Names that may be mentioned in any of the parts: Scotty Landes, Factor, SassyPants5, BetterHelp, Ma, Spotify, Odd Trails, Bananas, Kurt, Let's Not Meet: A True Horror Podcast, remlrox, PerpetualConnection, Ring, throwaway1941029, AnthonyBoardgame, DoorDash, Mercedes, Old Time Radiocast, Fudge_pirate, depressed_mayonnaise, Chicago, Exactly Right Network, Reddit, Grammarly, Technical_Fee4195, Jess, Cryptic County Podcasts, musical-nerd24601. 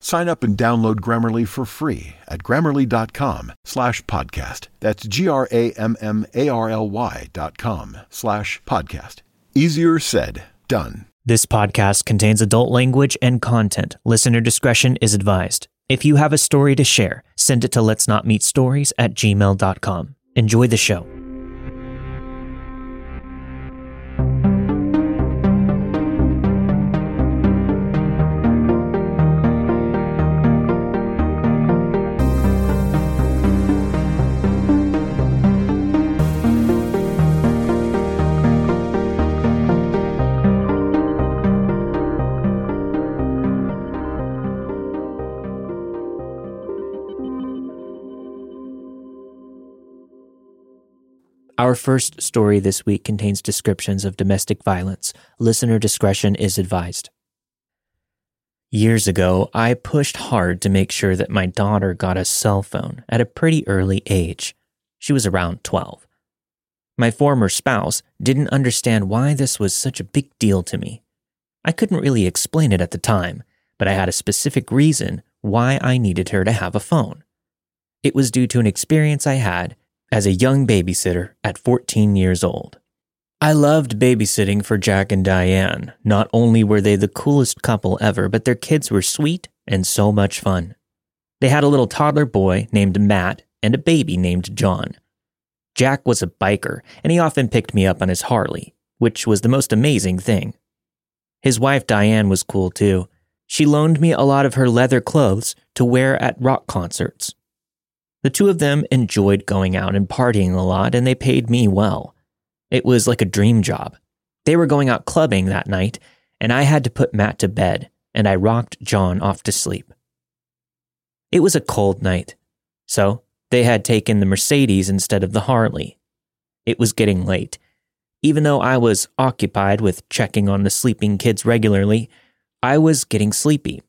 Sign up and download Grammarly for free at grammarly.com/podcast. That's GRAMMARLY.com/podcast. Easier said, done. This podcast contains adult language and content. Listener discretion is advised. If you have a story to share, send it to letsnotmeetstories@gmail.com. Enjoy the show. Our first story this week contains descriptions of domestic violence. Listener discretion is advised. Years ago, I pushed hard to make sure that my daughter got a cell phone at a pretty early age. She was around 12. My former spouse didn't understand why this was such a big deal to me. I couldn't really explain it at the time, but I had a specific reason why I needed her to have a phone. It was due to an experience I had as a young babysitter at 14 years old. I loved babysitting for Jack and Diane. Not only were they the coolest couple ever, but their kids were sweet and so much fun. They had a little toddler boy named Matt and a baby named John. Jack was a biker, and he often picked me up on his Harley, which was the most amazing thing. His wife Diane was cool too. She loaned me a lot of her leather clothes to wear at rock concerts. The two of them enjoyed going out and partying a lot, and they paid me well. It was like a dream job. They were going out clubbing that night, and I had to put Matt to bed, and I rocked John off to sleep. It was a cold night, so they had taken the Mercedes instead of the Harley. It was getting late. Even though I was occupied with checking on the sleeping kids regularly, I was getting sleepy.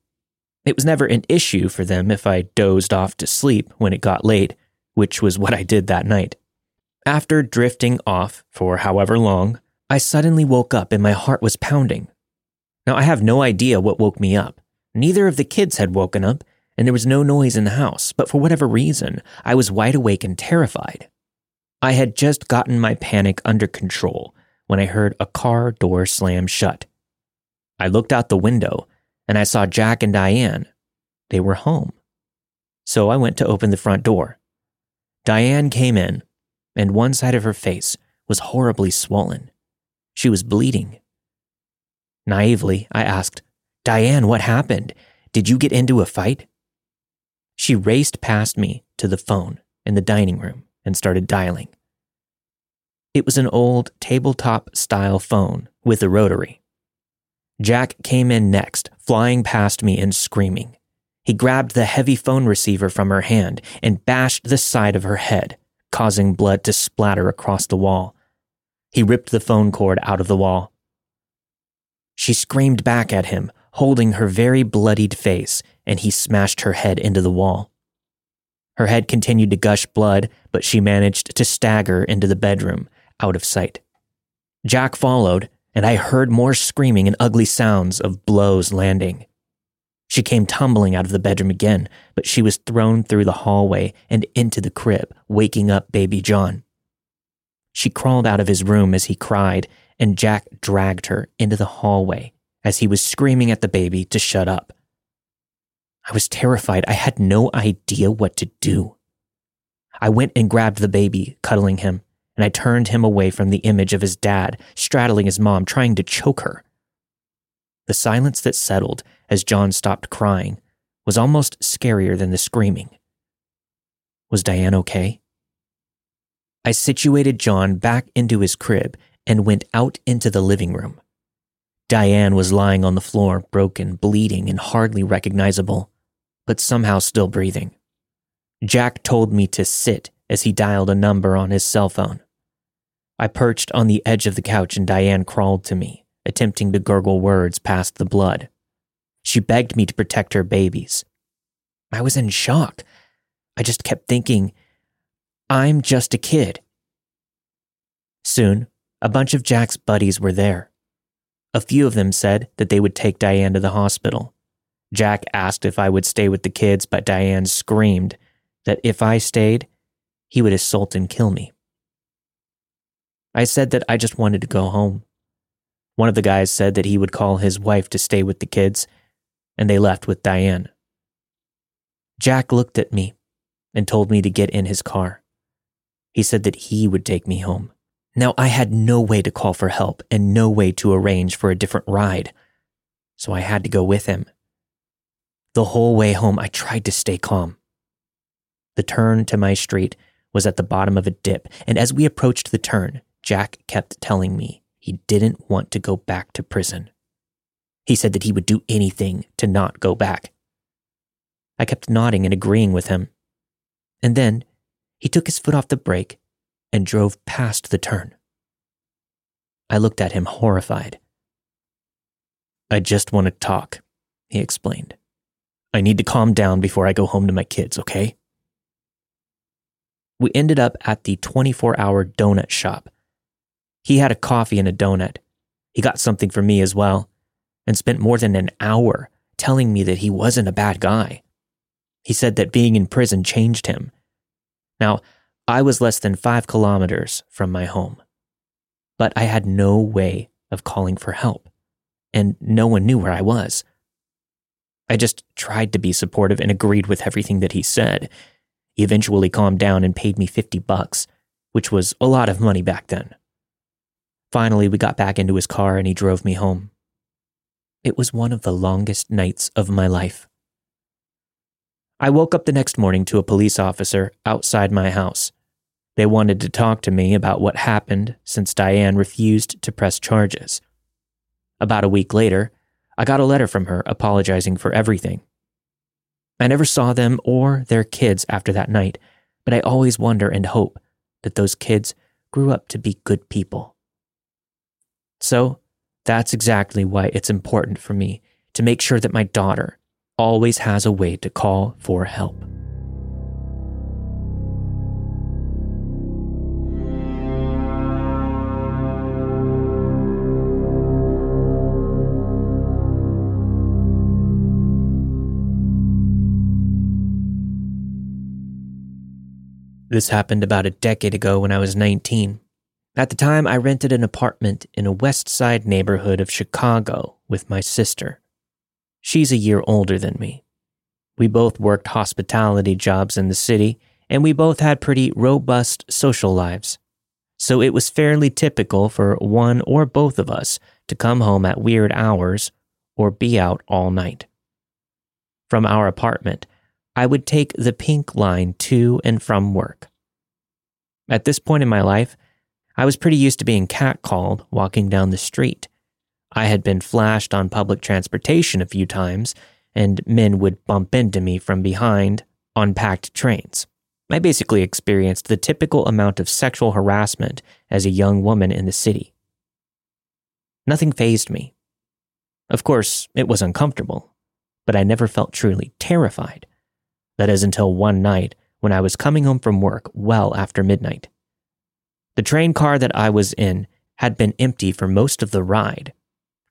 It was never an issue for them if I dozed off to sleep when it got late, which was what I did that night. After drifting off for however long, I suddenly woke up and my heart was pounding. Now, I have no idea what woke me up. Neither of the kids had woken up, and there was no noise in the house, but for whatever reason, I was wide awake and terrified. I had just gotten my panic under control when I heard a car door slam shut. I looked out the window, and I saw Jack and Diane. They were home. So I went to open the front door. Diane came in, and one side of her face was horribly swollen. She was bleeding. Naively, I asked, "Diane, what happened? Did you get into a fight?" She raced past me to the phone in the dining room and started dialing. It was an old tabletop-style phone with a rotary. Jack came in next, flying past me and screaming. He grabbed the heavy phone receiver from her hand and bashed the side of her head, causing blood to splatter across the wall. He ripped the phone cord out of the wall. She screamed back at him, holding her very bloodied face, and he smashed her head into the wall. Her head continued to gush blood, but she managed to stagger into the bedroom, out of sight. Jack followed, and I heard more screaming and ugly sounds of blows landing. She came tumbling out of the bedroom again, but she was thrown through the hallway and into the crib, waking up baby John. She crawled out of his room as he cried, and Jack dragged her into the hallway as he was screaming at the baby to shut up. I was terrified. I had no idea what to do. I went and grabbed the baby, cuddling him, and I turned him away from the image of his dad straddling his mom, trying to choke her. The silence that settled as John stopped crying was almost scarier than the screaming. Was Diane okay? I situated John back into his crib and went out into the living room. Diane was lying on the floor, broken, bleeding, and hardly recognizable, but somehow still breathing. Jack told me to sit as he dialed a number on his cell phone. I perched on the edge of the couch and Diane crawled to me, attempting to gurgle words past the blood. She begged me to protect her babies. I was in shock. I just kept thinking, I'm just a kid. Soon, a bunch of Jack's buddies were there. A few of them said that they would take Diane to the hospital. Jack asked if I would stay with the kids, but Diane screamed that if I stayed, he would assault and kill me. I said that I just wanted to go home. One of the guys said that he would call his wife to stay with the kids, and they left with Diane. Jack looked at me and told me to get in his car. He said that he would take me home. Now, I had no way to call for help and no way to arrange for a different ride, so I had to go with him. The whole way home, I tried to stay calm. The turn to my street was at the bottom of a dip, and as we approached the turn, Jack kept telling me he didn't want to go back to prison. He said that he would do anything to not go back. I kept nodding and agreeing with him. And then he took his foot off the brake and drove past the turn. I looked at him horrified. I just want to talk, he explained. I need to calm down before I go home to my kids, okay? We ended up at the 24-hour donut shop. He had a coffee and a donut. He got something for me as well, and spent more than an hour telling me that he wasn't a bad guy. He said that being in prison changed him. Now, I was less than 5 kilometers from my home, but I had no way of calling for help, and no one knew where I was. I just tried to be supportive and agreed with everything that he said. He eventually calmed down and paid me $50, which was a lot of money back then. Finally, we got back into his car and he drove me home. It was one of the longest nights of my life. I woke up the next morning to a police officer outside my house. They wanted to talk to me about what happened since Diane refused to press charges. About a week later, I got a letter from her apologizing for everything. I never saw them or their kids after that night, but I always wonder and hope that those kids grew up to be good people. So, that's exactly why it's important for me to make sure that my daughter always has a way to call for help. This happened about a decade ago when I was 19. At the time, I rented an apartment in a West Side neighborhood of Chicago with my sister. She's a year older than me. We both worked hospitality jobs in the city, and we both had pretty robust social lives. So it was fairly typical for one or both of us to come home at weird hours or be out all night. From our apartment, I would take the pink line to and from work. At this point in my life, I was pretty used to being catcalled walking down the street. I had been flashed on public transportation a few times, and men would bump into me from behind on packed trains. I basically experienced the typical amount of sexual harassment as a young woman in the city. Nothing fazed me. Of course, it was uncomfortable, but I never felt truly terrified. That is until one night when I was coming home from work well after midnight. The train car that I was in had been empty for most of the ride.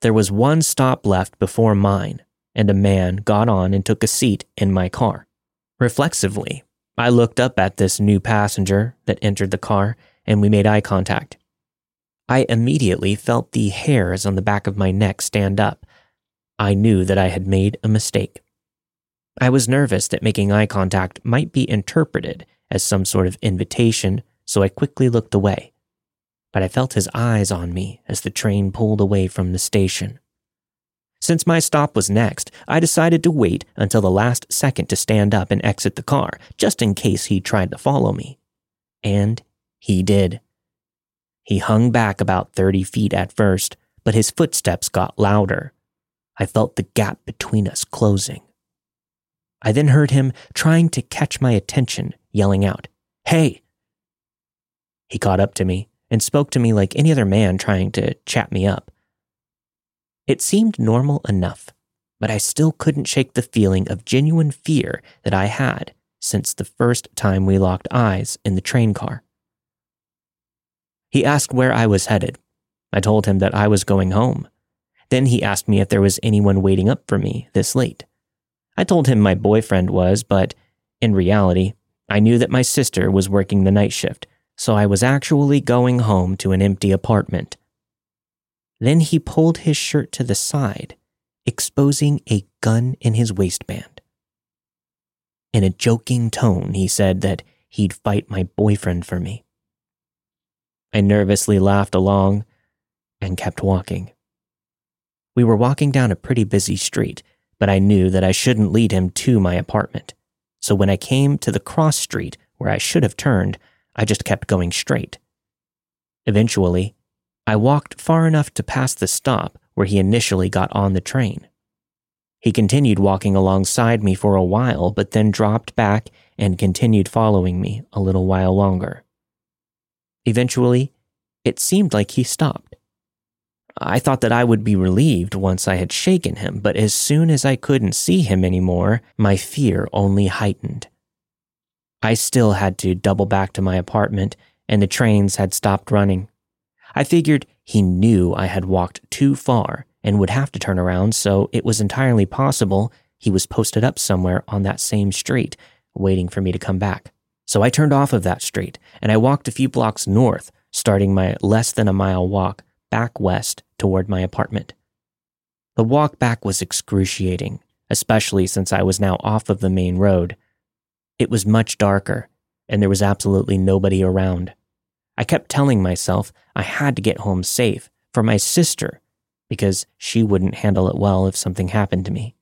There was one stop left before mine, and a man got on and took a seat in my car. Reflexively, I looked up at this new passenger that entered the car, and we made eye contact. I immediately felt the hairs on the back of my neck stand up. I knew that I had made a mistake. I was nervous that making eye contact might be interpreted as some sort of invitation, so I quickly looked away. But I felt his eyes on me as the train pulled away from the station. Since my stop was next, I decided to wait until the last second to stand up and exit the car, just in case he tried to follow me. And he did. He hung back about 30 feet at first, but his footsteps got louder. I felt the gap between us closing. I then heard him trying to catch my attention, yelling out, "Hey!" He caught up to me and spoke to me like any other man trying to chat me up. It seemed normal enough, but I still couldn't shake the feeling of genuine fear that I had since the first time we locked eyes in the train car. He asked where I was headed. I told him that I was going home. Then he asked me if there was anyone waiting up for me this late. I told him my boyfriend was, but in reality, I knew that my sister was working the night shift, so I was actually going home to an empty apartment. Then he pulled his shirt to the side, exposing a gun in his waistband. In a joking tone, he said that he'd fight my boyfriend for me. I nervously laughed along and kept walking. We were walking down a pretty busy street, but I knew that I shouldn't lead him to my apartment. So when I came to the cross street where I should have turned, I just kept going straight. Eventually, I walked far enough to pass the stop where he initially got on the train. He continued walking alongside me for a while, but then dropped back and continued following me a little while longer. Eventually, it seemed like he stopped. I thought that I would be relieved once I had shaken him, but as soon as I couldn't see him anymore, my fear only heightened. I still had to double back to my apartment, and the trains had stopped running. I figured he knew I had walked too far and would have to turn around, so it was entirely possible he was posted up somewhere on that same street, waiting for me to come back. So I turned off of that street, and I walked a few blocks north, starting my less than a mile walk back west toward my apartment. The walk back was excruciating, especially since I was now off of the main road. It was much darker, and there was absolutely nobody around. I kept telling myself I had to get home safe for my sister because she wouldn't handle it well if something happened to me.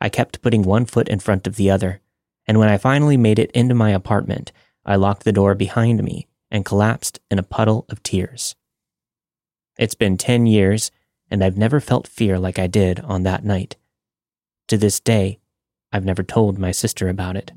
I kept putting one foot in front of the other, and when I finally made it into my apartment, I locked the door behind me and collapsed in a puddle of tears. It's been 10 years, and I've never felt fear like I did on that night. To this day, I've never told my sister about it.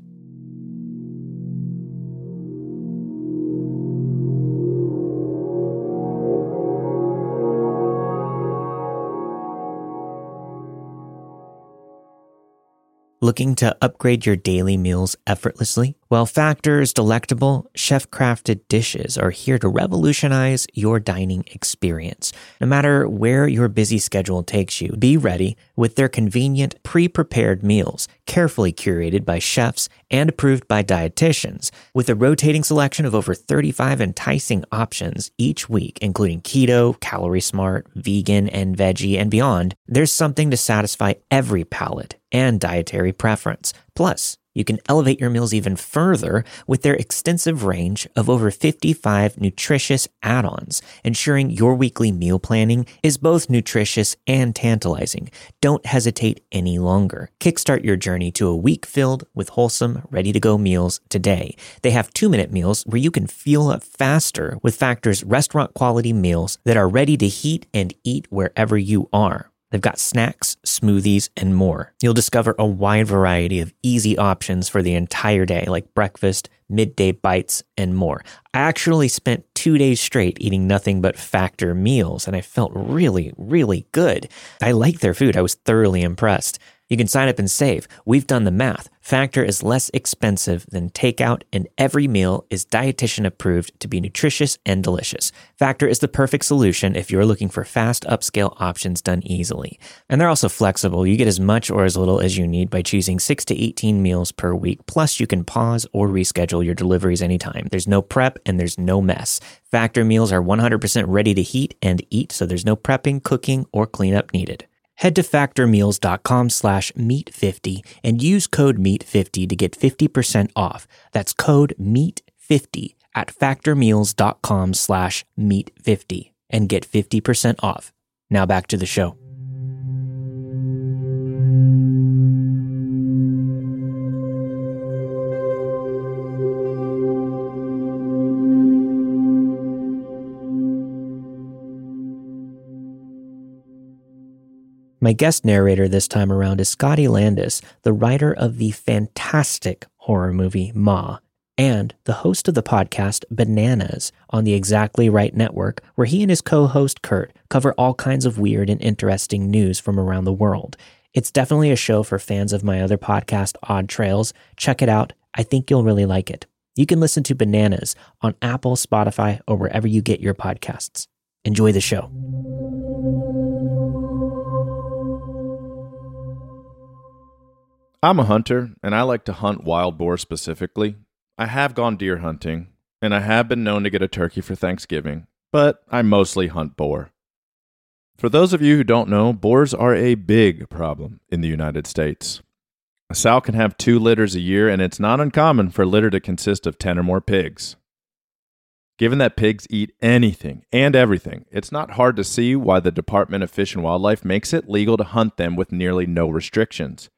Looking to upgrade your daily meals effortlessly? Well, Factor's delectable, chef-crafted dishes are here to revolutionize your dining experience. No matter where your busy schedule takes you, be ready with their convenient, pre-prepared meals, carefully curated by chefs and approved by dietitians. With a rotating selection of over 35 enticing options each week, including keto, calorie smart, vegan, and veggie, and beyond, there's something to satisfy every palate and dietary preference. Plus, you can elevate your meals even further with their extensive range of over 55 nutritious add-ons, ensuring your weekly meal planning is both nutritious and tantalizing. Don't hesitate any longer. Kickstart your journey to a week filled with wholesome, ready-to-go meals today. They have 2-minute meals where you can fuel up faster with Factor's restaurant-quality meals that are ready to heat and eat wherever you are. They've got snacks, smoothies, and more. You'll discover a wide variety of easy options for the entire day, like breakfast, midday bites, and more. I actually spent 2 days straight eating nothing but Factor meals, and I felt really, really good. I liked their food. I was thoroughly impressed. You can sign up and save. We've done the math. Factor is less expensive than takeout, and every meal is dietitian approved to be nutritious and delicious. Factor is the perfect solution if you're looking for fast, upscale options done easily. And they're also flexible. You get as much or as little as you need by choosing 6 to 18 meals per week. Plus, you can pause or reschedule your deliveries anytime. There's no prep and there's no mess. Factor meals are 100% ready to heat and eat, so there's no prepping, cooking, or cleanup needed. Head to factormeals.com/meat50 and use code MEAT50 to get 50% off. That's code MEAT50 at factormeals.com/meat50 and get 50% off. Now back to the show. My guest narrator this time around is Scotty Landes, the writer of the fantastic horror movie Ma, and the host of the podcast Bananas on the Exactly Right Network, where he and his co-host Kurt cover all kinds of weird and interesting news from around the world. It's definitely a show for fans of my other podcast, Odd Trails. Check it out. I think you'll really like it. You can listen to Bananas on Apple, Spotify, or wherever you get your podcasts. Enjoy the show. I'm a hunter, and I like to hunt wild boar specifically. I have gone deer hunting, and I have been known to get a turkey for Thanksgiving, but I mostly hunt boar. For those of you who don't know, boars are a big problem in the United States. A sow can have 2 litters a year, and it's not uncommon for litter to consist of 10 or more pigs. Given that pigs eat anything and everything, it's not hard to see why the Department of Fish and Wildlife makes it legal to hunt them with nearly no restrictions.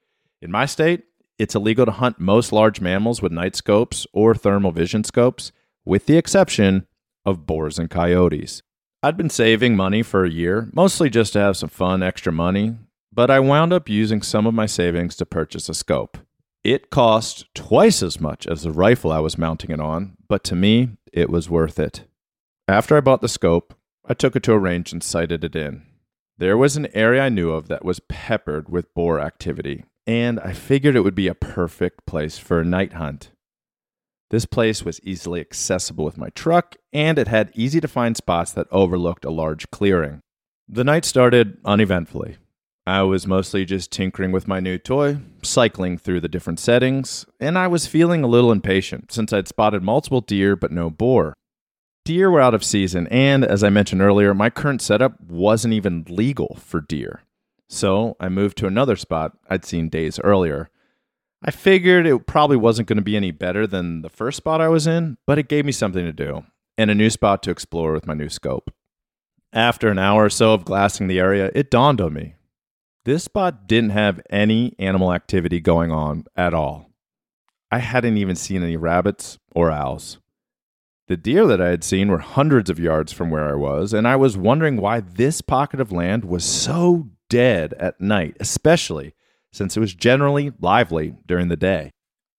In my state, it's illegal to hunt most large mammals with night scopes or thermal vision scopes, with the exception of boars and coyotes. I'd been saving money for a year, mostly just to have some fun extra money, but I wound up using some of my savings to purchase a scope. It cost twice as much as the rifle I was mounting it on, but to me, it was worth it. After I bought the scope, I took it to a range and sighted it in. There was an area I knew of that was peppered with boar activity, and I figured it would be a perfect place for a night hunt. This place was easily accessible with my truck, and it had easy-to-find spots that overlooked a large clearing. The night started uneventfully. I was mostly just tinkering with my new toy, cycling through the different settings, and I was feeling a little impatient since I'd spotted multiple deer but no boar. Deer were out of season, and as I mentioned earlier, my current setup wasn't even legal for deer. So I moved to another spot I'd seen days earlier. I figured it probably wasn't going to be any better than the first spot I was in, but it gave me something to do and a new spot to explore with my new scope. After an hour or so of glassing the area, it dawned on me. This spot didn't have any animal activity going on at all. I hadn't even seen any rabbits or owls. The deer that I had seen were hundreds of yards from where I was, and I was wondering why this pocket of land was so dead at night, especially since it was generally lively during the day.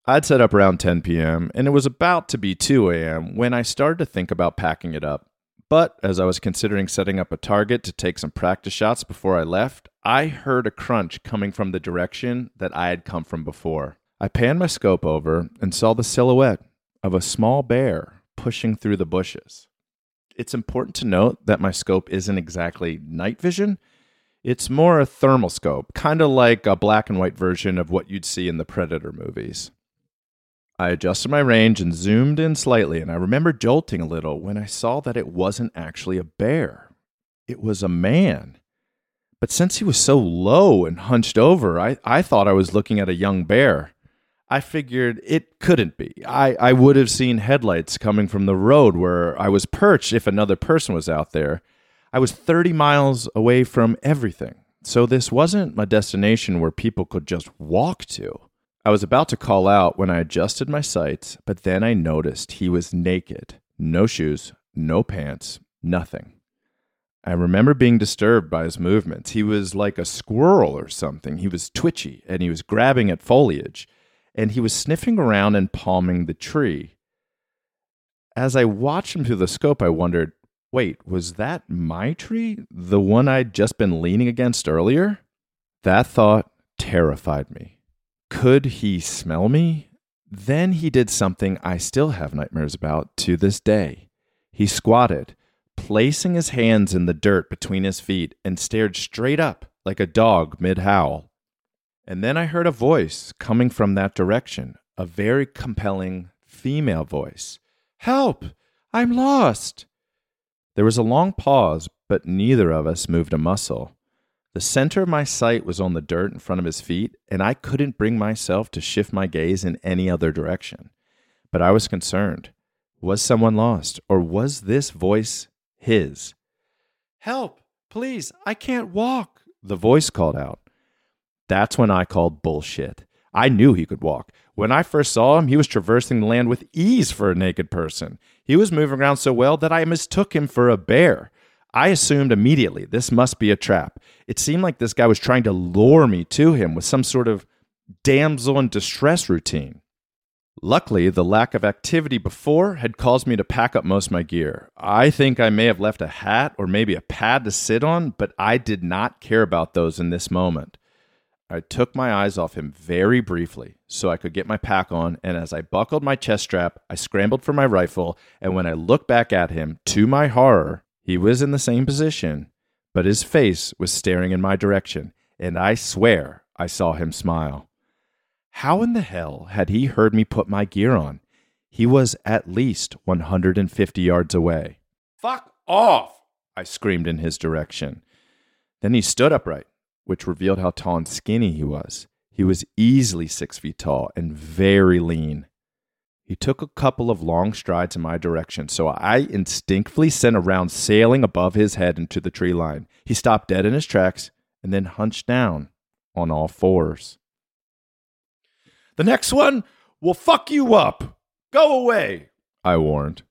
I'd set up around 10 p.m., and it was about to be 2 a.m. when I started to think about packing it up. But as I was considering setting up a target to take some practice shots before I left, I heard a crunch coming from the direction that I had come from before. I panned my scope over and saw the silhouette of a small bear pushing through the bushes. It's important to note that my scope isn't exactly night vision. It's more a thermal scope, kind of like a black and white version of what you'd see in the Predator movies. I adjusted my range and zoomed in slightly, and I remember jolting a little when I saw that it wasn't actually a bear. It was a man. But since he was so low and hunched over, I thought I was looking at a young bear. I figured it couldn't be. I would have seen headlights coming from the road where I was perched if another person was out there. I was 30 miles away from everything, so this wasn't a destination where people could just walk to. I was about to call out when I adjusted my sights, but then I noticed he was naked. No shoes, no pants, nothing. I remember being disturbed by his movements. He was like a squirrel or something. He was twitchy, and he was grabbing at foliage, and he was sniffing around and palming the tree. As I watched him through the scope, I wondered, wait, was that my tree? The one I'd just been leaning against earlier? That thought terrified me. Could he smell me? Then he did something I still have nightmares about to this day. He squatted, placing his hands in the dirt between his feet and stared straight up like a dog mid-howl. And then I heard a voice coming from that direction, a very compelling female voice. "Help! I'm lost!" There was a long pause, but neither of us moved a muscle. The center of my sight was on the dirt in front of his feet, and I couldn't bring myself to shift my gaze in any other direction. But I was concerned. Was someone lost, or was this voice his? "Help! Please! I can't walk!" the voice called out. That's when I called bullshit. I knew he could walk. When I first saw him, he was traversing the land with ease for a naked person. He was moving around so well that I mistook him for a bear. I assumed immediately this must be a trap. It seemed like this guy was trying to lure me to him with some sort of damsel in distress routine. Luckily, the lack of activity before had caused me to pack up most of my gear. I think I may have left a hat or maybe a pad to sit on, but I did not care about those in this moment. I took my eyes off him very briefly so I could get my pack on, and as I buckled my chest strap, I scrambled for my rifle, and when I looked back at him, to my horror, he was in the same position, but his face was staring in my direction, and I swear I saw him smile. How in the hell had he heard me put my gear on? He was at least 150 yards away. Fuck off! I screamed in his direction. Then he stood upright, which revealed how tall and skinny he was. He was easily 6 feet tall and very lean. He took a couple of long strides in my direction, so I instinctively sent a round sailing above his head into the tree line. He stopped dead in his tracks and then hunched down on all fours. The next one will fuck you up. Go away, I warned.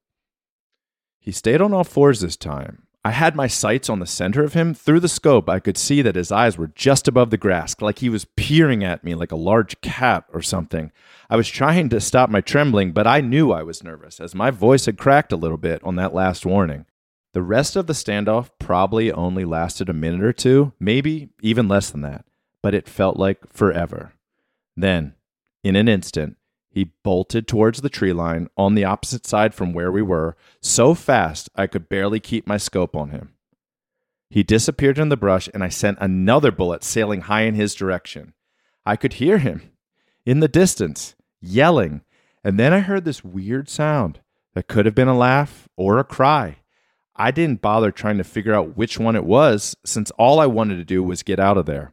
He stayed on all fours this time. I had my sights on the center of him. Through the scope, I could see that his eyes were just above the grass, like he was peering at me like a large cat or something. I was trying to stop my trembling, but I knew I was nervous, as my voice had cracked a little bit on that last warning. The rest of the standoff probably only lasted a minute or two, maybe even less than that, but it felt like forever. Then, in an instant, he bolted towards the tree line on the opposite side from where we were, so fast I could barely keep my scope on him. He disappeared in the brush, and I sent another bullet sailing high in his direction. I could hear him, in the distance, yelling, and then I heard this weird sound that could have been a laugh or a cry. I didn't bother trying to figure out which one it was, since all I wanted to do was get out of there.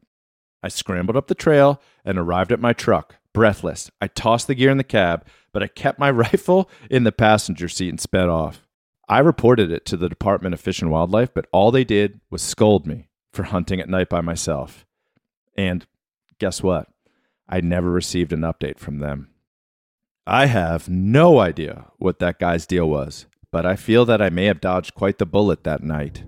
I scrambled up the trail and arrived at my truck. Breathless, I tossed the gear in the cab, but I kept my rifle in the passenger seat and sped off. I reported it to the Department of Fish and Wildlife, but all they did was scold me for hunting at night by myself. And guess what? I never received an update from them. I have no idea what that guy's deal was, but I feel that I may have dodged quite the bullet that night.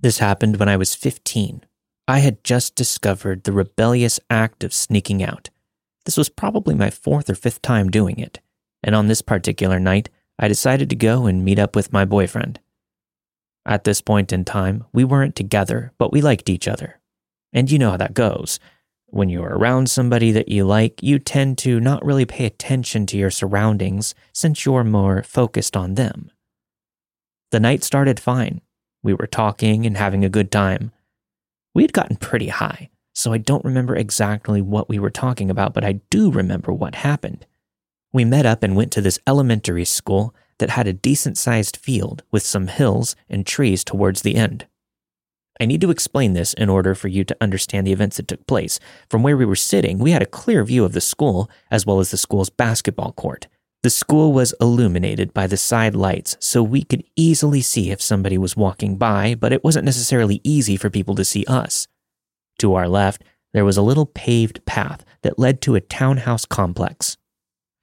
This happened when I was 15. I had just discovered the rebellious act of sneaking out. This was probably my 4th or 5th time doing it, and on this particular night, I decided to go and meet up with my boyfriend. At this point in time, we weren't together, but we liked each other. And you know how that goes. When you're around somebody that you like, you tend to not really pay attention to your surroundings since you're more focused on them. The night started fine. We were talking and having a good time. We had gotten pretty high, so I don't remember exactly what we were talking about, but I do remember what happened. We met up and went to this elementary school that had a decent-sized field with some hills and trees towards the end. I need to explain this in order for you to understand the events that took place. From where we were sitting, we had a clear view of the school as well as the school's basketball court. The school was illuminated by the side lights, so we could easily see if somebody was walking by, but it wasn't necessarily easy for people to see us. To our left, there was a little paved path that led to a townhouse complex.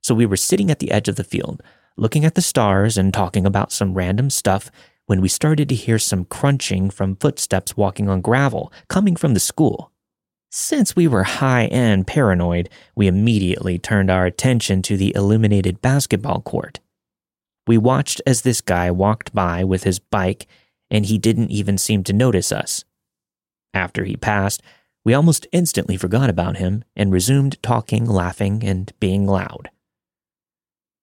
So we were sitting at the edge of the field, looking at the stars and talking about some random stuff, when we started to hear some crunching from footsteps walking on gravel coming from the school. Since we were high and paranoid, we immediately turned our attention to the illuminated basketball court. We watched as this guy walked by with his bike, and he didn't even seem to notice us. After he passed, we almost instantly forgot about him and resumed talking, laughing, and being loud.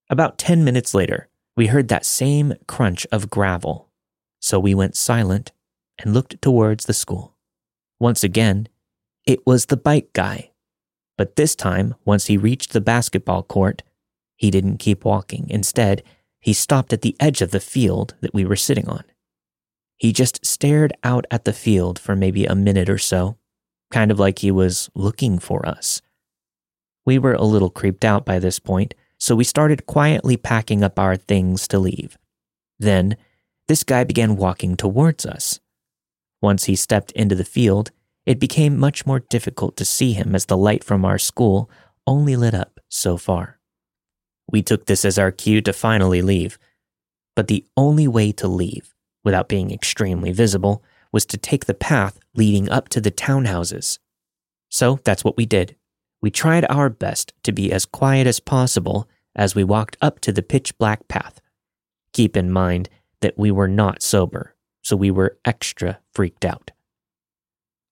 About 10 minutes later, we heard that same crunch of gravel, so we went silent and looked towards the school. Once again, it was the bike guy, but this time, once he reached the basketball court, he didn't keep walking. Instead, he stopped at the edge of the field that we were sitting on. He just stared out at the field for maybe a minute or so, kind of like he was looking for us. We were a little creeped out by this point, so we started quietly packing up our things to leave. Then, this guy began walking towards us. Once he stepped into the field, it became much more difficult to see him as the light from our school only lit up so far. We took this as our cue to finally leave, but the only way to leave, without being extremely visible, was to take the path leading up to the townhouses. So that's what we did. We tried our best to be as quiet as possible as we walked up to the pitch-black path. Keep in mind that we were not sober, so we were extra freaked out.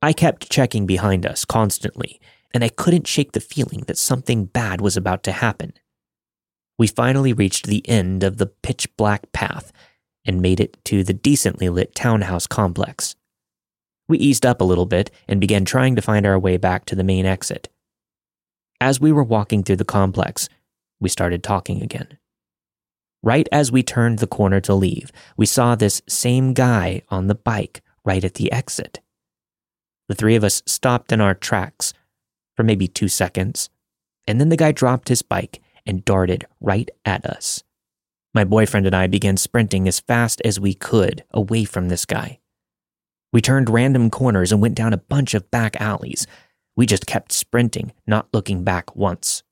I kept checking behind us constantly, and I couldn't shake the feeling that something bad was about to happen. We finally reached the end of the pitch-black path and made it to the decently lit townhouse complex. We eased up a little bit and began trying to find our way back to the main exit. As we were walking through the complex, we started talking again. Right as we turned the corner to leave, we saw this same guy on the bike right at the exit. The three of us stopped in our tracks for maybe 2 seconds, and then the guy dropped his bike and darted right at us. My boyfriend and I began sprinting as fast as we could away from this guy. We turned random corners and went down a bunch of back alleys. We just kept sprinting, not looking back once.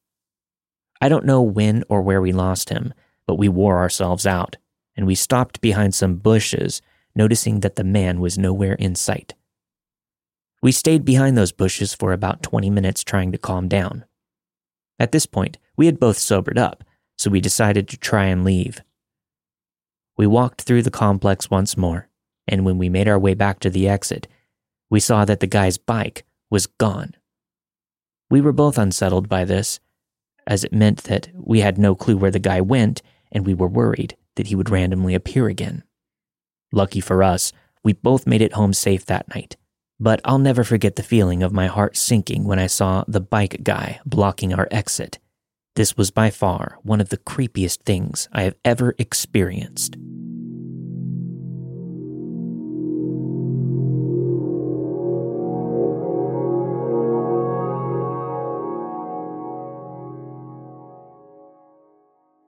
I don't know when or where we lost him, but we wore ourselves out, and we stopped behind some bushes, noticing that the man was nowhere in sight. We stayed behind those bushes for about 20 minutes trying to calm down. At this point, we had both sobered up, so we decided to try and leave. We walked through the complex once more, and when we made our way back to the exit, we saw that the guy's bike was gone. We were both unsettled by this, as it meant that we had no clue where the guy went, and we were worried that he would randomly appear again. Lucky for us, we both made it home safe that night, but I'll never forget the feeling of my heart sinking when I saw the bike guy blocking our exit. This was by far one of the creepiest things I have ever experienced.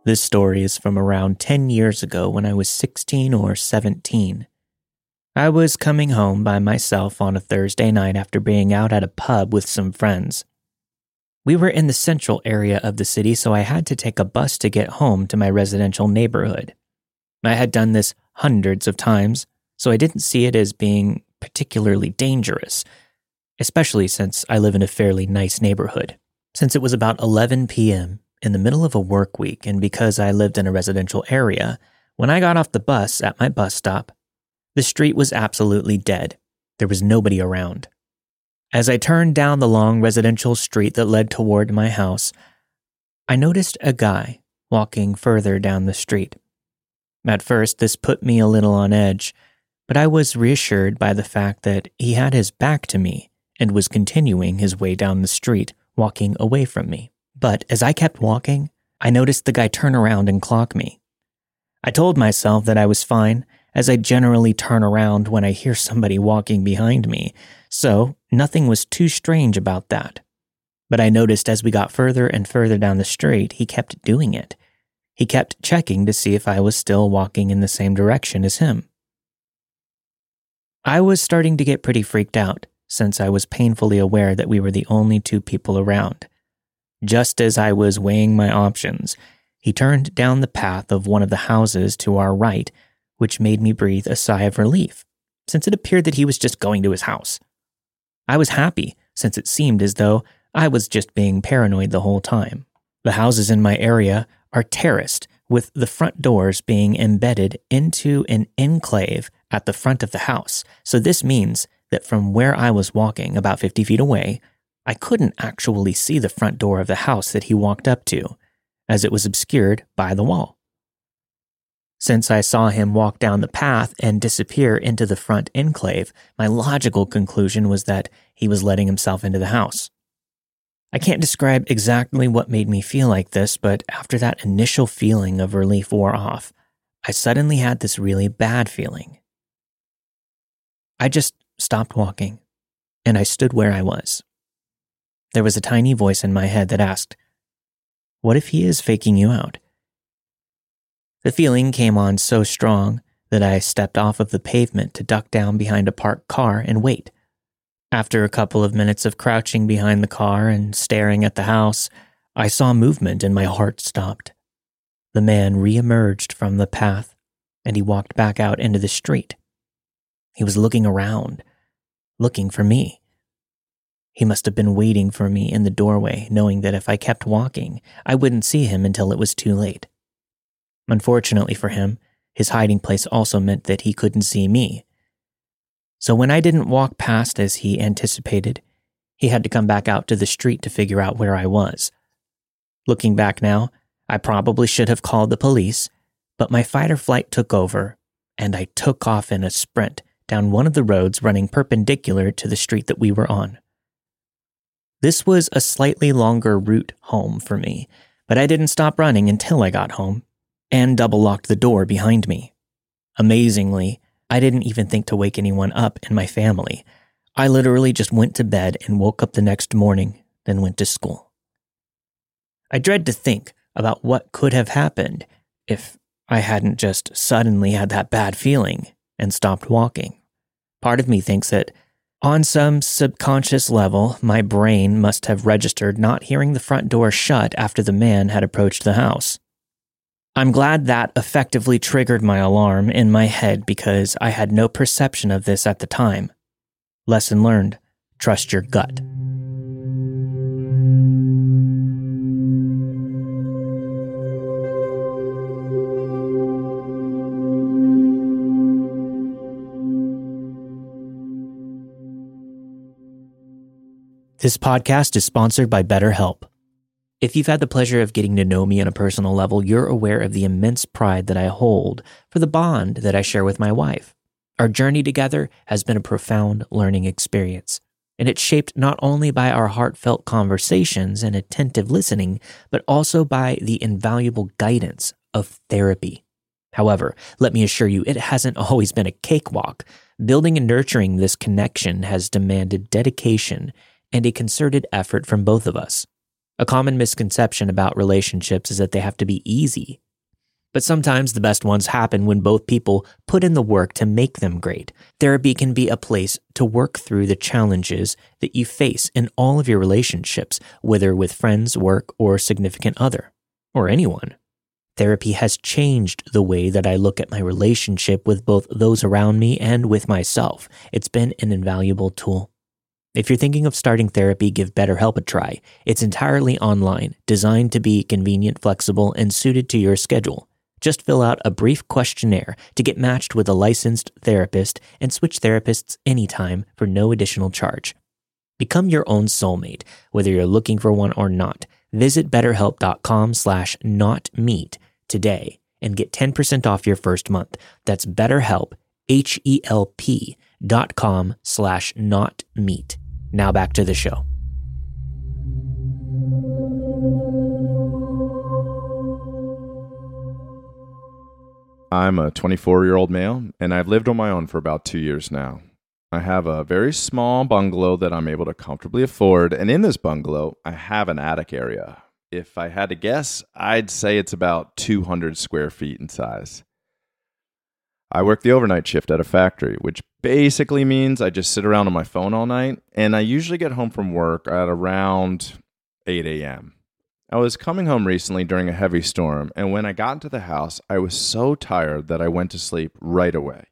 This story is from around 10 years ago when I was 16 or 17. I was coming home by myself on a Thursday night after being out at a pub with some friends. We were in the central area of the city, so I had to take a bus to get home to my residential neighborhood. I had done this hundreds of times, so I didn't see it as being particularly dangerous, especially since I live in a fairly nice neighborhood. Since it was about 11 p.m., in the middle of a work week, and because I lived in a residential area, when I got off the bus at my bus stop, the street was absolutely dead. There was nobody around. As I turned down the long residential street that led toward my house, I noticed a guy walking further down the street. At first, this put me a little on edge, but I was reassured by the fact that he had his back to me and was continuing his way down the street, walking away from me. But as I kept walking, I noticed the guy turn around and clock me. I told myself that I was fine, as I generally turn around when I hear somebody walking behind me, so nothing was too strange about that. But I noticed as we got further and further down the street, he kept doing it. He kept checking to see if I was still walking in the same direction as him. I was starting to get pretty freaked out, since I was painfully aware that we were the only two people around. Just as I was weighing my options, he turned down the path of one of the houses to our right, which made me breathe a sigh of relief, since it appeared that he was just going to his house. I was happy, since it seemed as though I was just being paranoid the whole time. The houses in my area are terraced, with the front doors being embedded into an enclave at the front of the house, so this means that from where I was walking, about 50 feet away, I couldn't actually see the front door of the house that he walked up to, as it was obscured by the wall. Since I saw him walk down the path and disappear into the front enclave, my logical conclusion was that he was letting himself into the house. I can't describe exactly what made me feel like this, but after that initial feeling of relief wore off, I suddenly had this really bad feeling. I just stopped walking, and I stood where I was. There was a tiny voice in my head that asked, "What if he is faking you out?" The feeling came on so strong that I stepped off of the pavement to duck down behind a parked car and wait. After a couple of minutes of crouching behind the car and staring at the house, I saw movement and my heart stopped. The man reemerged from the path, and he walked back out into the street. He was looking around, looking for me. He must have been waiting for me in the doorway, knowing that if I kept walking, I wouldn't see him until it was too late. Unfortunately for him, his hiding place also meant that he couldn't see me. So when I didn't walk past as he anticipated, he had to come back out to the street to figure out where I was. Looking back now, I probably should have called the police, but my fight or flight took over, and I took off in a sprint down one of the roads running perpendicular to the street that we were on. This was a slightly longer route home for me, but I didn't stop running until I got home and double-locked the door behind me. Amazingly, I didn't even think to wake anyone up in my family. I literally just went to bed and woke up the next morning, then went to school. I dread to think about what could have happened if I hadn't just suddenly had that bad feeling and stopped walking. Part of me thinks that on some subconscious level, my brain must have registered not hearing the front door shut after the man had approached the house. I'm glad that effectively triggered my alarm in my head because I had no perception of this at the time. Lesson learned, trust your gut. This podcast is sponsored by BetterHelp. If you've had the pleasure of getting to know me on a personal level, you're aware of the immense pride that I hold for the bond that I share with my wife. Our journey together has been a profound learning experience, and it's shaped not only by our heartfelt conversations and attentive listening, but also by the invaluable guidance of therapy. However, let me assure you, it hasn't always been a cakewalk. Building and nurturing this connection has demanded dedication and a concerted effort from both of us. A common misconception about relationships is that they have to be easy. But sometimes the best ones happen when both people put in the work to make them great. Therapy can be a place to work through the challenges that you face in all of your relationships, whether with friends, work, or significant other, or anyone. Therapy has changed the way that I look at my relationship with both those around me and with myself. It's been an invaluable tool. If you're thinking of starting therapy, give BetterHelp a try. It's entirely online, designed to be convenient, flexible, and suited to your schedule. Just fill out a brief questionnaire to get matched with a licensed therapist and switch therapists anytime for no additional charge. Become your own soulmate, whether you're looking for one or not. Visit betterhelp.com/notmeet today and get 10% off your first month. That's BetterHelp, HELP.com/notmeet. Now back to the show. I'm a 24-year-old male, and I've lived on my own for about 2 years now. I have a very small bungalow that I'm able to comfortably afford, and in this bungalow, I have an attic area. If I had to guess, I'd say it's about 200 square feet in size. I work the overnight shift at a factory, which basically means I just sit around on my phone all night, and I usually get home from work at around 8 a.m. I was coming home recently during a heavy storm, and when I got into the house, I was so tired that I went to sleep right away.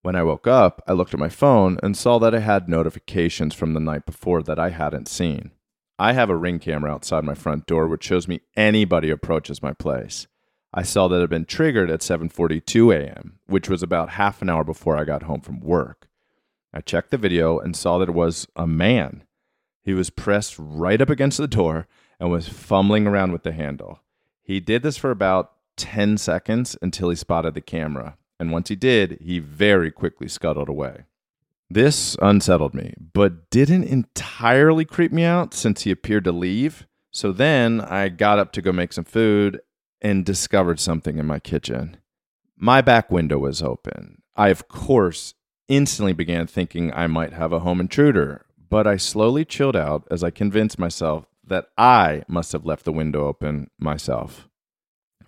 When I woke up, I looked at my phone and saw that I had notifications from the night before that I hadn't seen. I have a Ring camera outside my front door, which shows me anybody approaches my place. I saw that it had been triggered at 7:42 a.m., which was about half an hour before I got home from work. I checked the video and saw that it was a man. He was pressed right up against the door and was fumbling around with the handle. He did this for about 10 seconds until he spotted the camera, and once he did, he very quickly scuttled away. This unsettled me, but didn't entirely creep me out since he appeared to leave. So then I got up to go make some food and discovered something in my kitchen. My back window was open. I, of course, instantly began thinking I might have a home intruder, but I slowly chilled out as I convinced myself that I must have left the window open myself.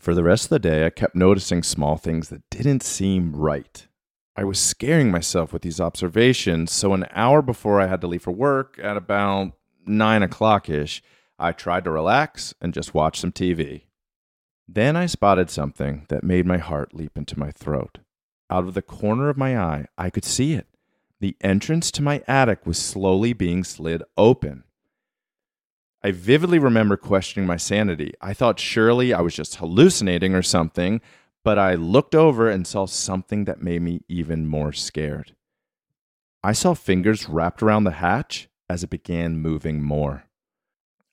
For the rest of the day, I kept noticing small things that didn't seem right. I was scaring myself with these observations, so an hour before I had to leave for work, at about 9 o'clock-ish, I tried to relax and just watch some TV. Then I spotted something that made my heart leap into my throat. Out of the corner of my eye, I could see it. The entrance to my attic was slowly being slid open. I vividly remember questioning my sanity. I thought surely I was just hallucinating or something, but I looked over and saw something that made me even more scared. I saw fingers wrapped around the hatch as it began moving more.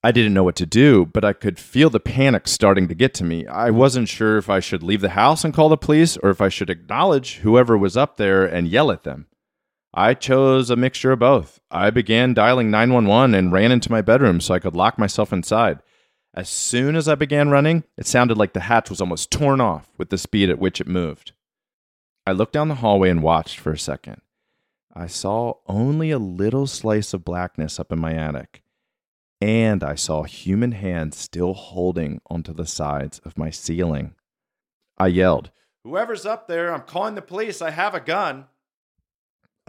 I didn't know what to do, but I could feel the panic starting to get to me. I wasn't sure if I should leave the house and call the police or if I should acknowledge whoever was up there and yell at them. I chose a mixture of both. I began dialing 911 and ran into my bedroom so I could lock myself inside. As soon as I began running, it sounded like the hatch was almost torn off with the speed at which it moved. I looked down the hallway and watched for a second. I saw only a little slice of blackness up in my attic, and I saw human hands still holding onto the sides of my ceiling. I yelled, "Whoever's up there, I'm calling the police. I have a gun."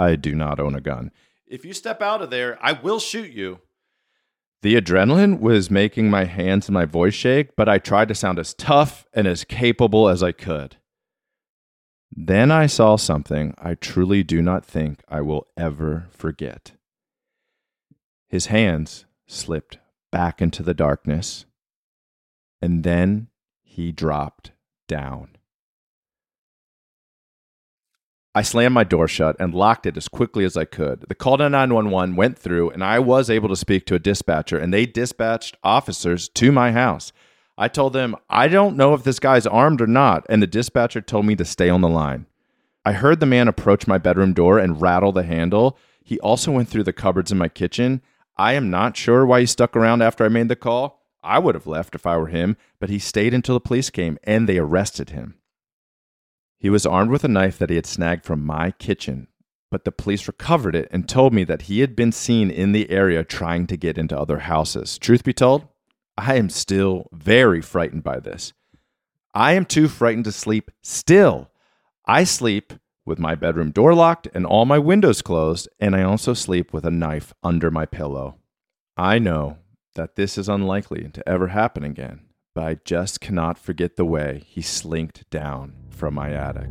I do not own a gun. "If you step out of there, I will shoot you." The adrenaline was making my hands and my voice shake, but I tried to sound as tough and as capable as I could. Then I saw something I truly do not think I will ever forget. His hands slipped back into the darkness, and then he dropped down. I slammed my door shut and locked it as quickly as I could. The call to 911 went through, and I was able to speak to a dispatcher, and they dispatched officers to my house. I told them, "I don't know if this guy's armed or not," and the dispatcher told me to stay on the line. I heard the man approach my bedroom door and rattle the handle. He also went through the cupboards in my kitchen. I am not sure why he stuck around after I made the call. I would have left if I were him, but he stayed until the police came, and they arrested him. He was armed with a knife that he had snagged from my kitchen, but the police recovered it and told me that he had been seen in the area trying to get into other houses. Truth be told, I am still very frightened by this. I am too frightened to sleep still. I sleep with my bedroom door locked and all my windows closed, and I also sleep with a knife under my pillow. I know that this is unlikely to ever happen again, but I just cannot forget the way he slinked down from my attic.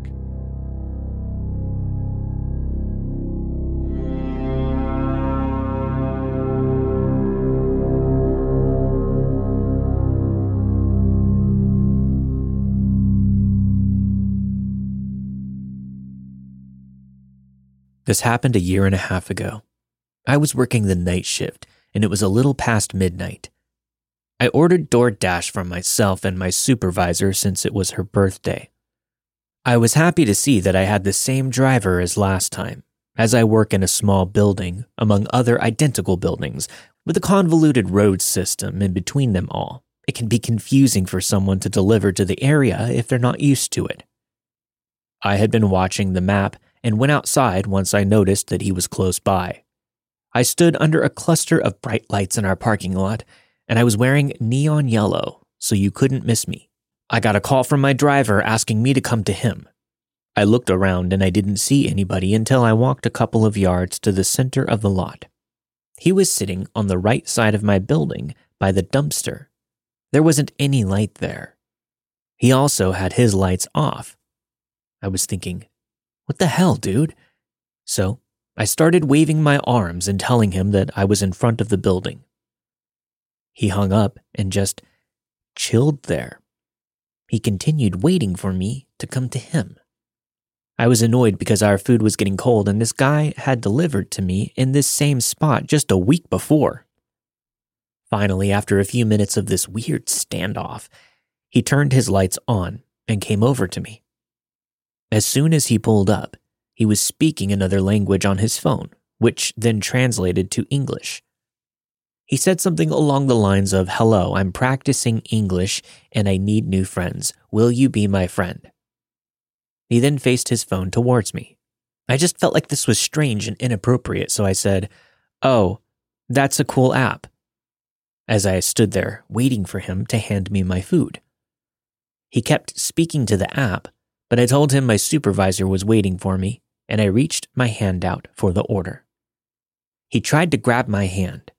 This happened a year and a half ago. I was working the night shift, and it was a little past midnight. I ordered DoorDash for myself and my supervisor since it was her birthday. I was happy to see that I had the same driver as last time, as I work in a small building, among other identical buildings, with a convoluted road system in between them all. It can be confusing for someone to deliver to the area if they're not used to it. I had been watching the map and went outside once I noticed that he was close by. I stood under a cluster of bright lights in our parking lot, and I was wearing neon yellow, so you couldn't miss me. I got a call from my driver asking me to come to him. I looked around and I didn't see anybody until I walked a couple of yards to the center of the lot. He was sitting on the right side of my building by the dumpster. There wasn't any light there. He also had his lights off. I was thinking, what the hell, dude? So I started waving my arms and telling him that I was in front of the building. He hung up and just chilled there. He continued waiting for me to come to him. I was annoyed because our food was getting cold and this guy had delivered to me in this same spot just a week before. Finally, after a few minutes of this weird standoff, he turned his lights on and came over to me. As soon as he pulled up, he was speaking another language on his phone, which then translated to English. He said something along the lines of, "Hello, I'm practicing English and I need new friends. Will you be my friend?" He then faced his phone towards me. I just felt like this was strange and inappropriate, so I said, "Oh, that's a cool app," as I stood there waiting for him to hand me my food. He kept speaking to the app, but I told him my supervisor was waiting for me, and I reached my hand out for the order. He tried to grab my hand,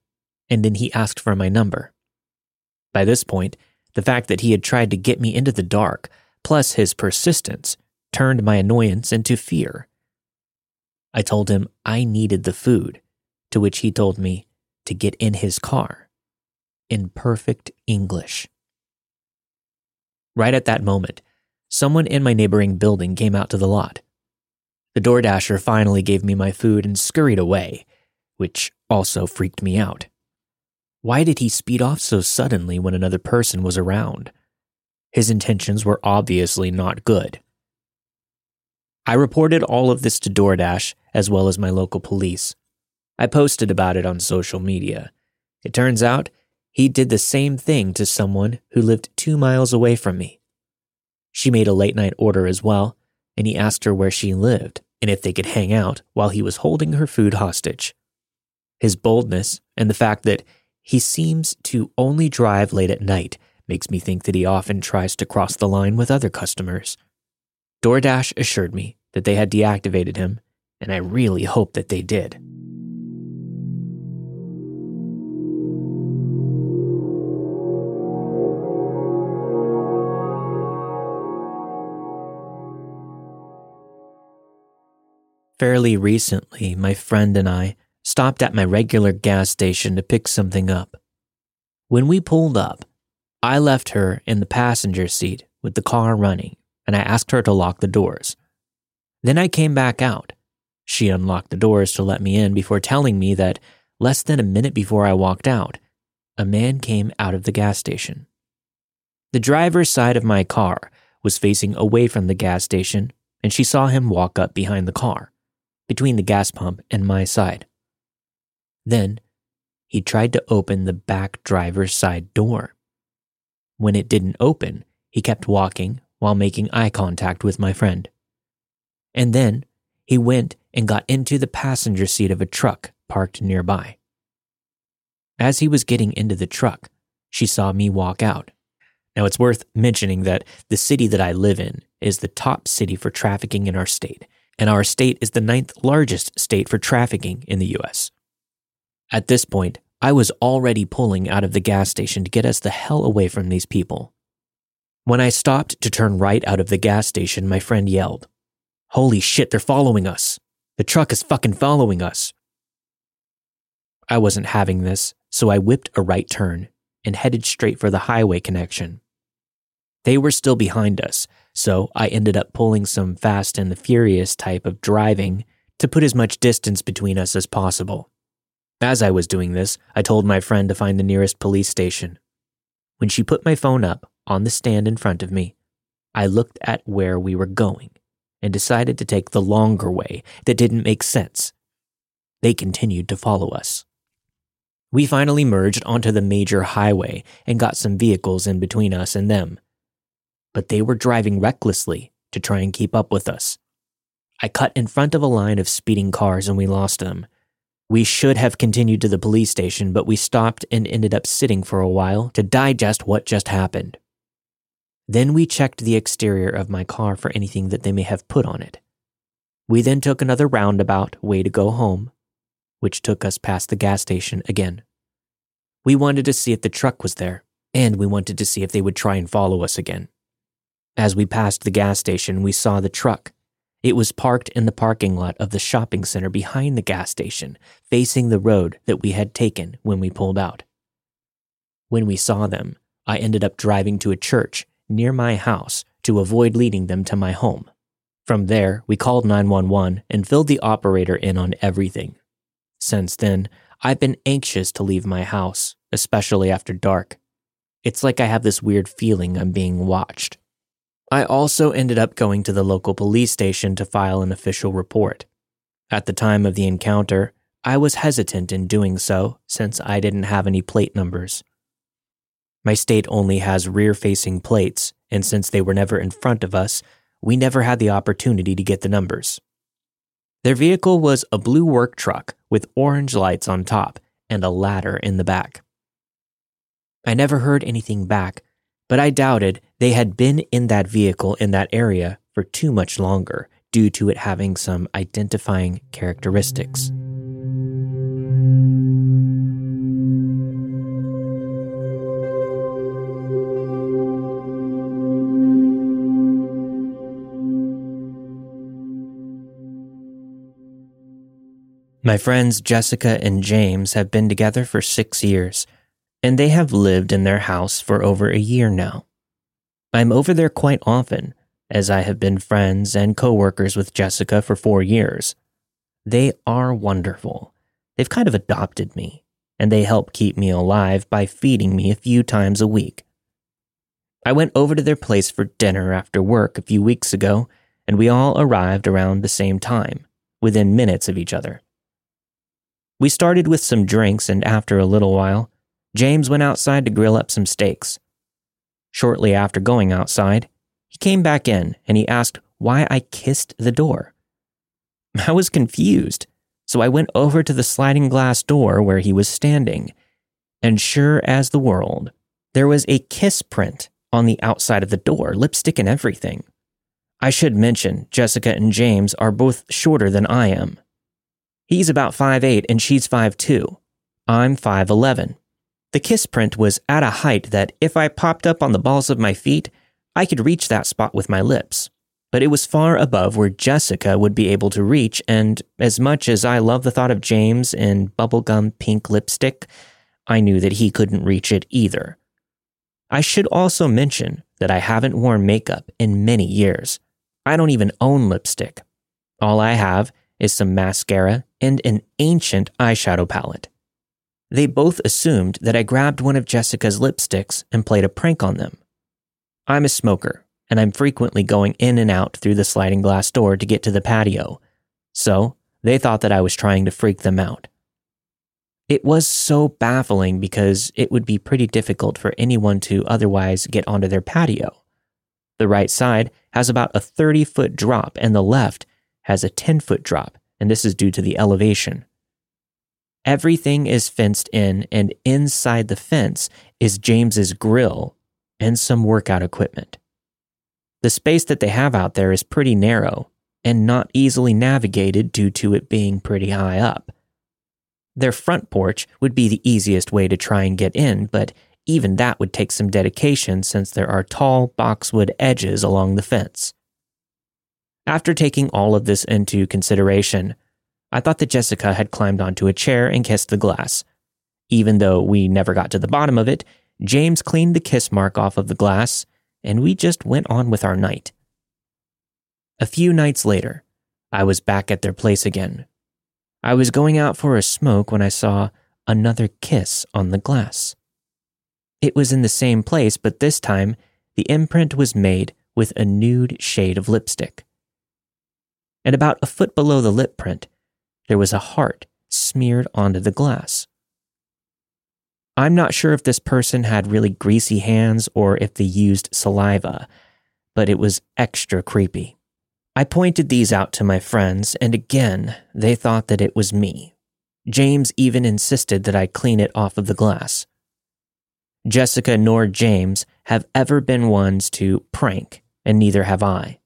and then he asked for my number. By this point, the fact that he had tried to get me into the dark, plus his persistence, turned my annoyance into fear. I told him I needed the food, to which he told me to get in his car, in perfect English. Right at that moment, someone in my neighboring building came out to the lot. The DoorDasher finally gave me my food and scurried away, which also freaked me out. Why did he speed off so suddenly when another person was around? His intentions were obviously not good. I reported all of this to DoorDash as well as my local police. I posted about it on social media. It turns out he did the same thing to someone who lived 2 miles away from me. She made a late night order as well, and he asked her where she lived and if they could hang out while he was holding her food hostage. His boldness and the fact that he seems to only drive late at night makes me think that he often tries to cross the line with other customers. DoorDash assured me that they had deactivated him, and I really hope that they did. Fairly recently, my friend and I stopped at my regular gas station to pick something up. When we pulled up, I left her in the passenger seat with the car running, and I asked her to lock the doors. Then I came back out. She unlocked the doors to let me in before telling me that less than a minute before I walked out, a man came out of the gas station. The driver's side of my car was facing away from the gas station, and she saw him walk up behind the car, between the gas pump and my side. Then, he tried to open the back driver's side door. When it didn't open, he kept walking while making eye contact with my friend. And then, he went and got into the passenger seat of a truck parked nearby. As he was getting into the truck, she saw me walk out. Now, it's worth mentioning that the city that I live in is the top city for trafficking in our state, and our state is the 9th largest state for trafficking in the U.S. At this point, I was already pulling out of the gas station to get us the hell away from these people. When I stopped to turn right out of the gas station, my friend yelled, "Holy shit, they're following us! The truck is fucking following us!" I wasn't having this, so I whipped a right turn and headed straight for the highway connection. They were still behind us, so I ended up pulling some fast and the furious type of driving to put as much distance between us as possible. As I was doing this, I told my friend to find the nearest police station. When she put my phone up on the stand in front of me, I looked at where we were going and decided to take the longer way that didn't make sense. They continued to follow us. We finally merged onto the major highway and got some vehicles in between us and them, but they were driving recklessly to try and keep up with us. I cut in front of a line of speeding cars and we lost them. We should have continued to the police station, but we stopped and ended up sitting for a while to digest what just happened. Then we checked the exterior of my car for anything that they may have put on it. We then took another roundabout way to go home, which took us past the gas station again. We wanted to see if the truck was there, and we wanted to see if they would try and follow us again. As we passed the gas station, we saw the truck. It was parked in the parking lot of the shopping center behind the gas station, facing the road that we had taken when we pulled out. When we saw them, I ended up driving to a church near my house to avoid leading them to my home. From there, we called 911 and filled the operator in on everything. Since then, I've been anxious to leave my house, especially after dark. It's like I have this weird feeling I'm being watched. I also ended up going to the local police station to file an official report. At the time of the encounter, I was hesitant in doing so since I didn't have any plate numbers. My state only has rear-facing plates, and since they were never in front of us, we never had the opportunity to get the numbers. Their vehicle was a blue work truck with orange lights on top and a ladder in the back. I never heard anything back, but I doubted they had been in that vehicle in that area for too much longer due to it having some identifying characteristics. My friends Jessica and James have been together for 6 years, and they have lived in their house for over a year now. I'm over there quite often, as I have been friends and co-workers with Jessica for 4 years. They are wonderful. They've kind of adopted me, and they help keep me alive by feeding me a few times a week. I went over to their place for dinner after work a few weeks ago, and we all arrived around the same time, within minutes of each other. We started with some drinks, and after a little while, James went outside to grill up some steaks. Shortly after going outside, he came back in and he asked why I kissed the door. I was confused, so I went over to the sliding glass door where he was standing, and sure as the world, there was a kiss print on the outside of the door, lipstick and everything. I should mention, Jessica and James are both shorter than I am. He's about 5'8" and she's 5'2". I'm 5'11". The kiss print was at a height that if I popped up on the balls of my feet, I could reach that spot with my lips. But it was far above where Jessica would be able to reach, and as much as I love the thought of James in bubblegum pink lipstick, I knew that he couldn't reach it either. I should also mention that I haven't worn makeup in many years. I don't even own lipstick. All I have is some mascara and an ancient eyeshadow palette. They both assumed that I grabbed one of Jessica's lipsticks and played a prank on them. I'm a smoker, and I'm frequently going in and out through the sliding glass door to get to the patio, so they thought that I was trying to freak them out. It was so baffling because it would be pretty difficult for anyone to otherwise get onto their patio. The right side has about a 30-foot drop, and the left has a 10-foot drop, and this is due to the elevation. Everything is fenced in, and inside the fence is James's grill and some workout equipment. The space that they have out there is pretty narrow and not easily navigated due to it being pretty high up. Their front porch would be the easiest way to try and get in, but even that would take some dedication since there are tall boxwood edges along the fence. After taking all of this into consideration, I thought that Jessica had climbed onto a chair and kissed the glass. Even though we never got to the bottom of it, James cleaned the kiss mark off of the glass, and we just went on with our night. A few nights later, I was back at their place again. I was going out for a smoke when I saw another kiss on the glass. It was in the same place, but this time, the imprint was made with a nude shade of lipstick. And about a foot below the lip print, there was a heart smeared onto the glass. I'm not sure if this person had really greasy hands or if they used saliva, but it was extra creepy. I pointed these out to my friends, and again, they thought that it was me. James even insisted that I clean it off of the glass. Jessica nor James have ever been ones to prank, and neither have I,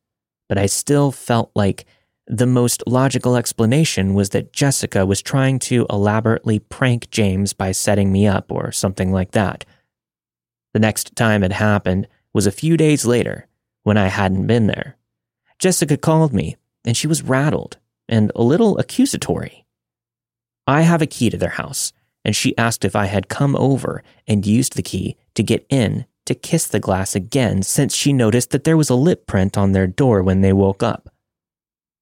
but I still felt like the most logical explanation was that Jessica was trying to elaborately prank James by setting me up or something like that. The next time it happened was a few days later, when I hadn't been there. Jessica called me, and she was rattled and a little accusatory. I have a key to their house, and she asked if I had come over and used the key to get in to kiss the glass again since she noticed that there was a lip print on their door when they woke up.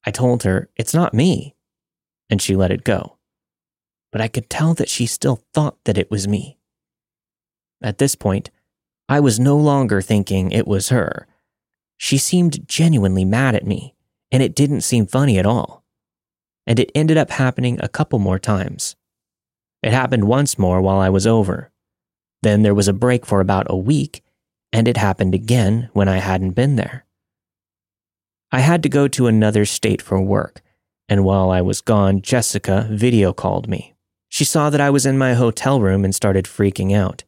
I told her, "It's not me," and she let it go. But I could tell that she still thought that it was me. At this point, I was no longer thinking it was her. She seemed genuinely mad at me, and it didn't seem funny at all. And it ended up happening a couple more times. It happened once more while I was over. Then there was a break for about a week, and it happened again when I hadn't been there. I had to go to another state for work, and while I was gone, Jessica video called me. She saw that I was in my hotel room and started freaking out.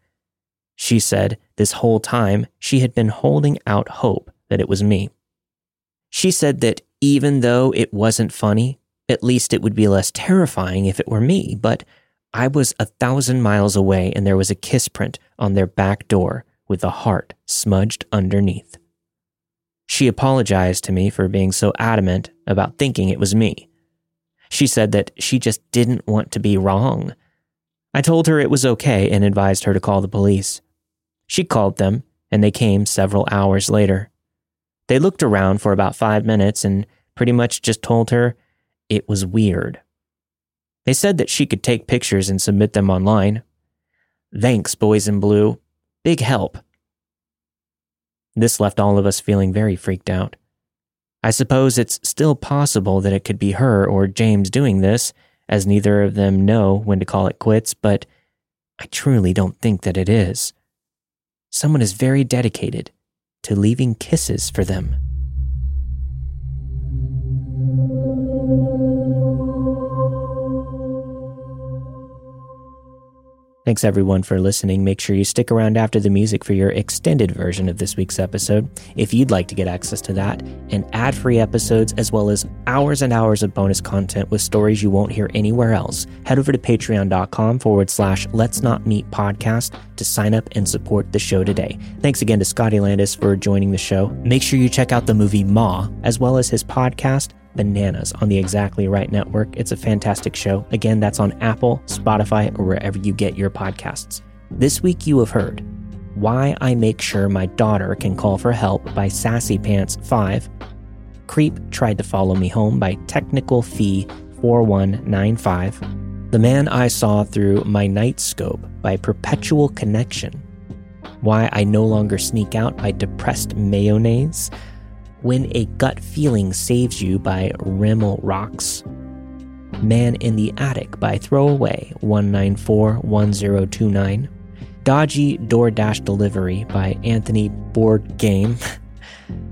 She said this whole time she had been holding out hope that it was me. She said that even though it wasn't funny, at least it would be less terrifying if it were me, but I was 1,000 miles away and there was a kiss print on their back door with a heart smudged underneath. She apologized to me for being so adamant about thinking it was me. She said that she just didn't want to be wrong. I told her it was okay and advised her to call the police. She called them, and they came several hours later. They looked around for about 5 minutes and pretty much just told her it was weird. They said that she could take pictures and submit them online. Thanks, boys in blue. Big help. This left all of us feeling very freaked out. I suppose it's still possible that it could be her or James doing this, as neither of them know when to call it quits, but I truly don't think that it is. Someone is very dedicated to leaving kisses for them. Thanks everyone for listening. Make sure you stick around after the music for your extended version of this week's episode. If you'd like to get access to that and ad-free episodes, as well as hours and hours of bonus content with stories you won't hear anywhere else, head over to patreon.com/Let's Not Meet Podcast to sign up and support the show today. Thanks again to Scotty Landes for joining the show. Make sure you check out the movie Ma, as well as his podcast, Bananas, on the Exactly Right Network. It's a fantastic show. Again, that's on Apple, Spotify, or wherever you get your podcasts. This week you have heard Why I Make Sure My Daughter Can Call for Help by SassyPants5, Creep Tried to Follow Me Home by Technical_Fee4195, The Man I Saw Through My Night Scope by PerpetualConnection, Why I No Longer Sneak Out by Depressed Mayonnaise, When a Gut Feeling Saves You by remlrox, Man in the Attic by throwaway1941029, Dodgy DoorDash Delivery by AnthonyBoardgame,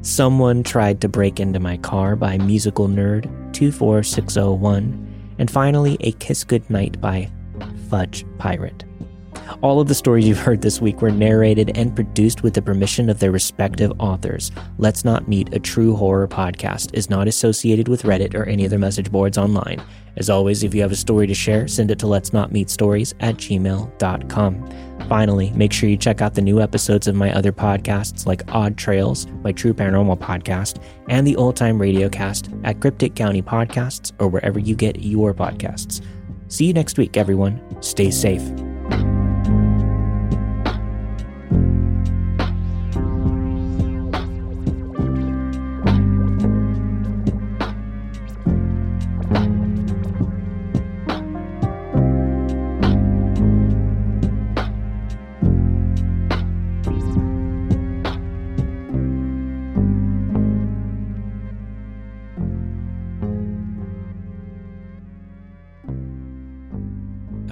Someone Tried to Break Into My Car by musical-nerd24601, and finally A Kiss Goodnight by Fudge Pirate. All of the stories you've heard this week were narrated and produced with the permission of their respective authors. Let's Not Meet: A True Horror Podcast is not associated with Reddit or any other message boards online. As always, if you have a story to share, send it to letsnotmeetstories@gmail.com. Finally, make sure you check out the new episodes of my other podcasts like Odd Trails, my true paranormal podcast, and the Old Time Radiocast at Cryptic County Podcasts or wherever you get your podcasts. See you next week, everyone. Stay safe.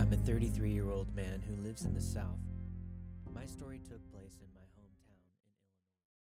I'm a 33-year-old man who lives in the South. My story took place in